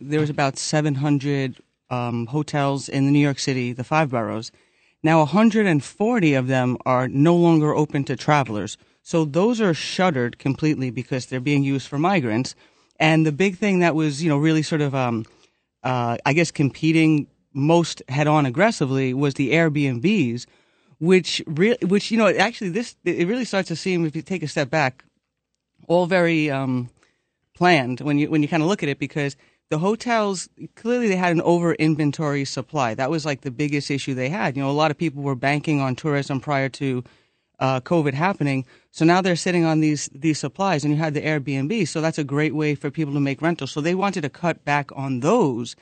there was about 700 hotels in New York City, the five boroughs. Now 140 of them are no longer open to travelers. So those are shuttered completely because they're being used for migrants. And the big thing that was, you know, really sort of, I guess, competing most head-on aggressively was the Airbnbs, which you know, actually it really starts to seem, if you take a step back, all very planned when you kind of look at it, because the hotels, clearly they had an over-inventory supply. That was like the biggest issue they had. You know, a lot of people were banking on tourism prior to COVID happening. So now they're sitting on these supplies, and you had the Airbnb. So that's a great way for people to make rentals. So they wanted to cut back on those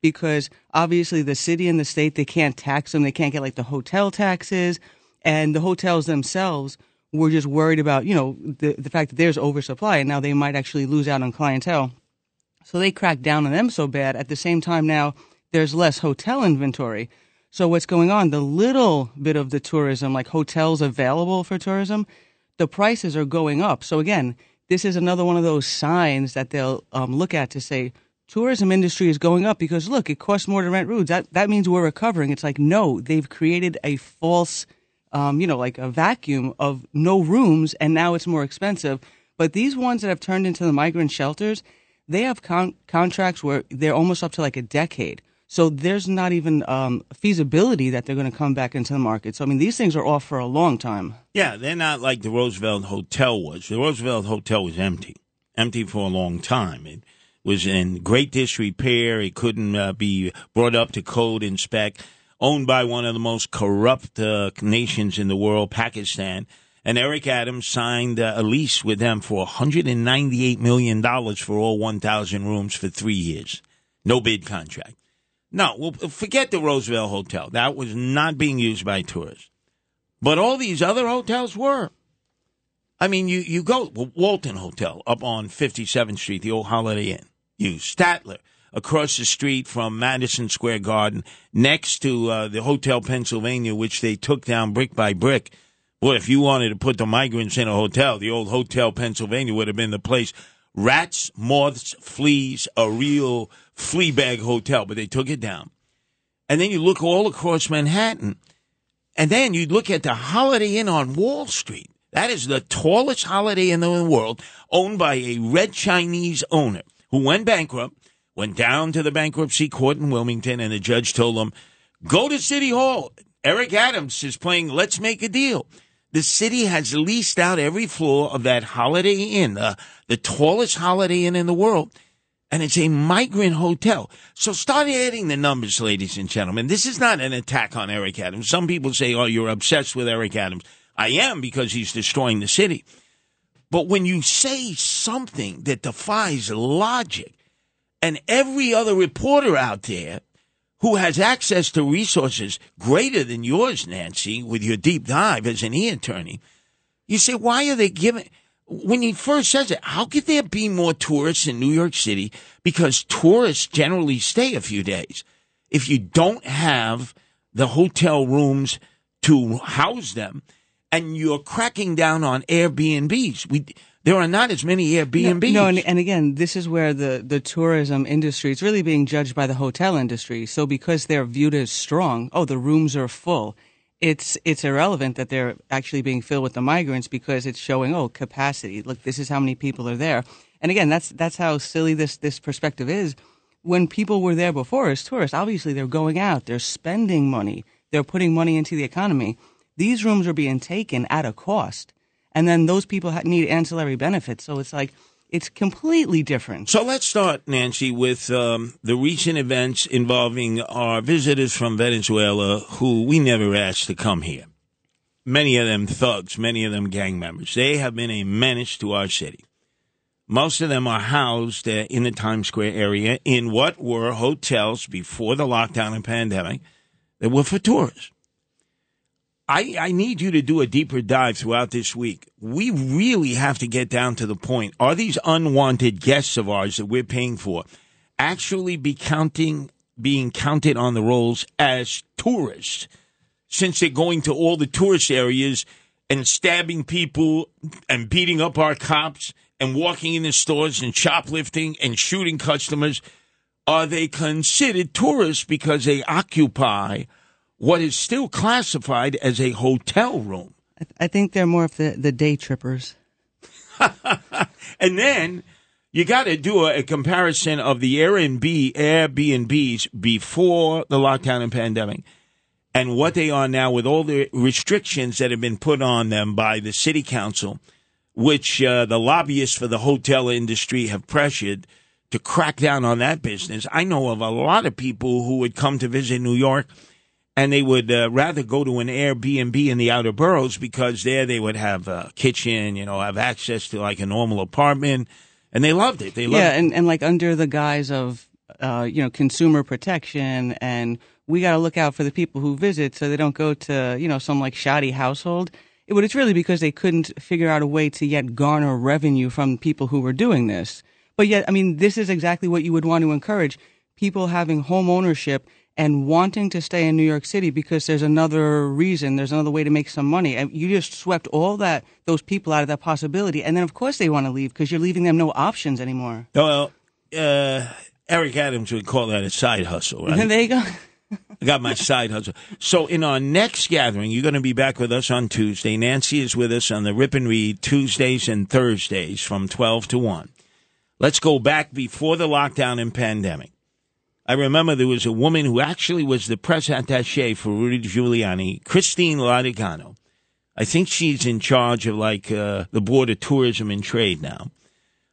because obviously the city and the state, they can't tax them. They can't get like the hotel taxes, and the hotels themselves were just worried about, you know, the fact that there's oversupply, and now they might actually lose out on clientele. So they cracked down on them so bad. At the same time now, there's less hotel inventory. So what's going on, the little bit of the tourism, like hotels available for tourism, the prices are going up. So again, this is another one of those signs that they'll look at to say, tourism industry is going up because, look, it costs more to rent rooms. That means we're recovering. It's like, no, they've created a false, you know, like a vacuum of no rooms, and now it's more expensive. But these ones that have turned into the migrant shelters, they have contracts where they're almost up to like a decade. So there's not even feasibility that they're going to come back into the market. So, I mean, these things are off for a long time. Yeah, they're not like the Roosevelt Hotel was. The Roosevelt Hotel was empty for a long time. It was in great disrepair. It couldn't be brought up to code and spec. Owned by one of the most corrupt nations in the world, Pakistan. And Eric Adams signed a lease with them for $198 million for all 1,000 rooms for 3 years. No bid contract. No, well, forget the Roosevelt Hotel. That was not being used by tourists. But all these other hotels were. I mean, you go Walton Hotel up on 57th Street, the old Holiday Inn. Statler across the street from Madison Square Garden, next to the Hotel Pennsylvania, which they took down brick by brick. Boy, if you wanted to put the migrants in a hotel, the old Hotel Pennsylvania would have been the place. Rats, moths, fleas, a real flea bag hotel, but they took it down. And then you look all across Manhattan, and then you look at the Holiday Inn on Wall Street. That is the tallest Holiday Inn in the world, owned by a red Chinese owner who went bankrupt, went down to the bankruptcy court in Wilmington, and the judge told him, go to City Hall. Eric Adams is playing Let's Make a Deal. The city has leased out every floor of that Holiday Inn, the tallest Holiday Inn in the world, and it's a migrant hotel. So start adding the numbers, ladies and gentlemen. This is not an attack on Eric Adams. Some people say, oh, you're obsessed with Eric Adams. I am, because he's destroying the city. But when you say something that defies logic, and every other reporter out there who has access to resources greater than yours, Nancy, with your deep dive as an e-attorney, you say, why are they giving? When he first says it, how could there be more tourists in New York City? Because tourists generally stay a few days. If you don't have the hotel rooms to house them, and you're cracking down on Airbnbs, there are not as many Airbnbs. No, and again, this is where the tourism industry is really being judged by the hotel industry. So because they're viewed as strong, oh, the rooms are full. It's irrelevant that they're actually being filled with the migrants, because it's showing, oh, capacity. Look, this is how many people are there. And again, that's how silly this perspective is. When people were there before as tourists, obviously they're going out, they're spending money, they're putting money into the economy. These rooms are being taken at a cost. And then those people need ancillary benefits. So it's like, it's completely different. So let's start, Nancy, with the recent events involving our visitors from Venezuela who we never asked to come here. Many of them thugs, many of them gang members. They have been a menace to our city. Most of them are housed in the Times Square area in what were hotels before the lockdown and pandemic that were for tourists. I need you to do a deeper dive throughout this week. We really have to get down to the point. Are these unwanted guests of ours that we're paying for actually being counted on the rolls as tourists, since they're going to all the tourist areas and stabbing people and beating up our cops and walking in the stores and shoplifting and shooting customers? are they considered tourists because they occupy what is still classified as a hotel room? I think they're more of the day trippers. And then you got to do a comparison of the Airbnbs before the lockdown and pandemic and what they are now with all the restrictions that have been put on them by the city council, which the lobbyists for the hotel industry have pressured to crack down on that business. I know of a lot of people who would come to visit New York and they would rather go to an Airbnb in the outer boroughs because there they would have a kitchen, you know, have access to like a normal apartment. And they loved it. They loved it. And like under the guise of, you know, consumer protection. And we got to look out for the people who visit so they don't go to, you know, some like shoddy household. But it's really because they couldn't figure out a way to yet garner revenue from people who were doing this. But yet, I mean, this is exactly what you would want to encourage, people having home ownership and wanting to stay in New York City because there's another reason, there's another way to make some money. And you just swept all that those people out of that possibility. And then, of course, they want to leave because you're leaving them no options anymore. Well, Eric Adams would call that a side hustle, right? There you go. I got my side hustle. So in our next gathering, you're going to be back with us on Tuesday. Nancy is with us on the Rip and Read Tuesdays and Thursdays from 12 to 1. Let's go back before the lockdown and pandemic. I remember there was a woman who actually was the press attaché for Rudy Giuliani, Christine Ladigano. I think she's in charge of, like, the Board of Tourism and Trade now.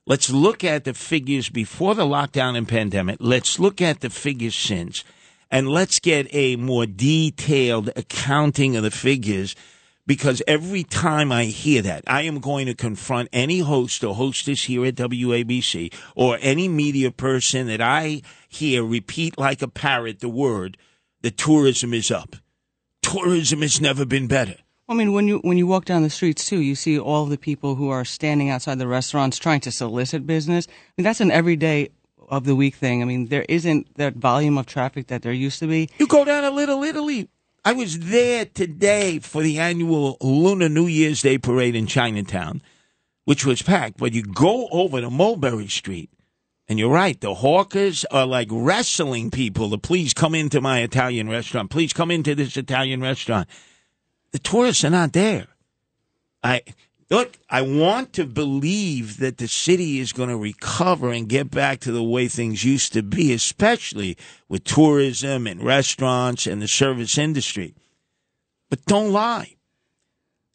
Let's look at the figures before the lockdown and pandemic. Let's look at the figures since. And let's get a more detailed accounting of the figures, because every time I hear that, I am going to confront any host or hostess here at WABC or any media person that I hear repeat like a parrot the word that tourism is up. Tourism has never been better. I mean, when you walk down the streets, too, you see all the people who are standing outside the restaurants trying to solicit business. I mean, that's an everyday of the week thing. I mean, there isn't that volume of traffic that there used to be. You go down to Little Italy. I was there today for the annual Lunar New Year's Day parade in Chinatown, which was packed. But you go over to Mulberry Street, and you're right. The hawkers are like wrestling people to please come into my Italian restaurant. Please come into this Italian restaurant. The tourists are not there. I want to believe that the city is going to recover and get back to the way things used to be, especially with tourism and restaurants and the service industry. But don't lie.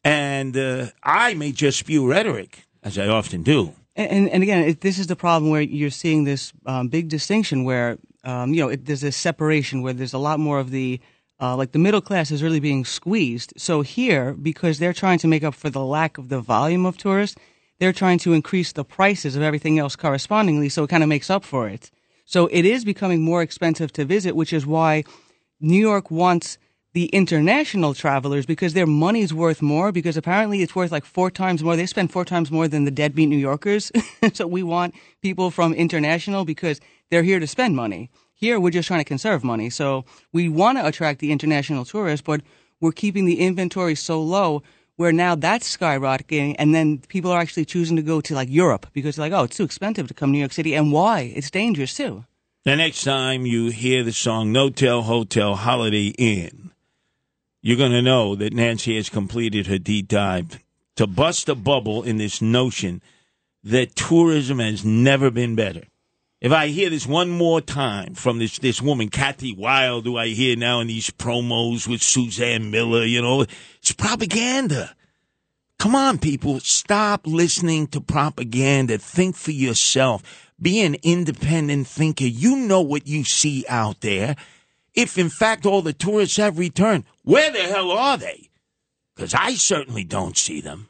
And I may just spew rhetoric, as I often do. And again, this is the problem where you're seeing this big distinction where, you know, there's a separation where there's a lot more of the like the middle class is really being squeezed. So here, because they're trying to make up for the lack of the volume of tourists, they're trying to increase the prices of everything else correspondingly, so it kind of makes up for it. So it is becoming more expensive to visit, which is why New York wants the international travelers, because their money's worth more, because apparently it's worth like 4 times more. They spend 4 times more than the deadbeat New Yorkers. So we want people from international because they're here to spend money. Here, we're just trying to conserve money. So we want to attract the international tourists, but we're keeping the inventory so low where now that's skyrocketing. And then people are actually choosing to go to, like, Europe because they're like, oh, it's too expensive to come to New York City. And why? It's dangerous, too. The next time you hear the song No-Tell Hotel Holiday Inn, you're going to know that Nancy has completed her deep dive to bust a bubble in this notion that tourism has never been better. If I hear this one more time from this woman, Kathy Wilde, who I hear now in these promos with Suzanne Miller, you know, it's propaganda. Come on, people. Stop listening to propaganda. Think for yourself. Be an independent thinker. You know what you see out there. If, in fact, all the tourists have returned, where the hell are they? Because I certainly don't see them.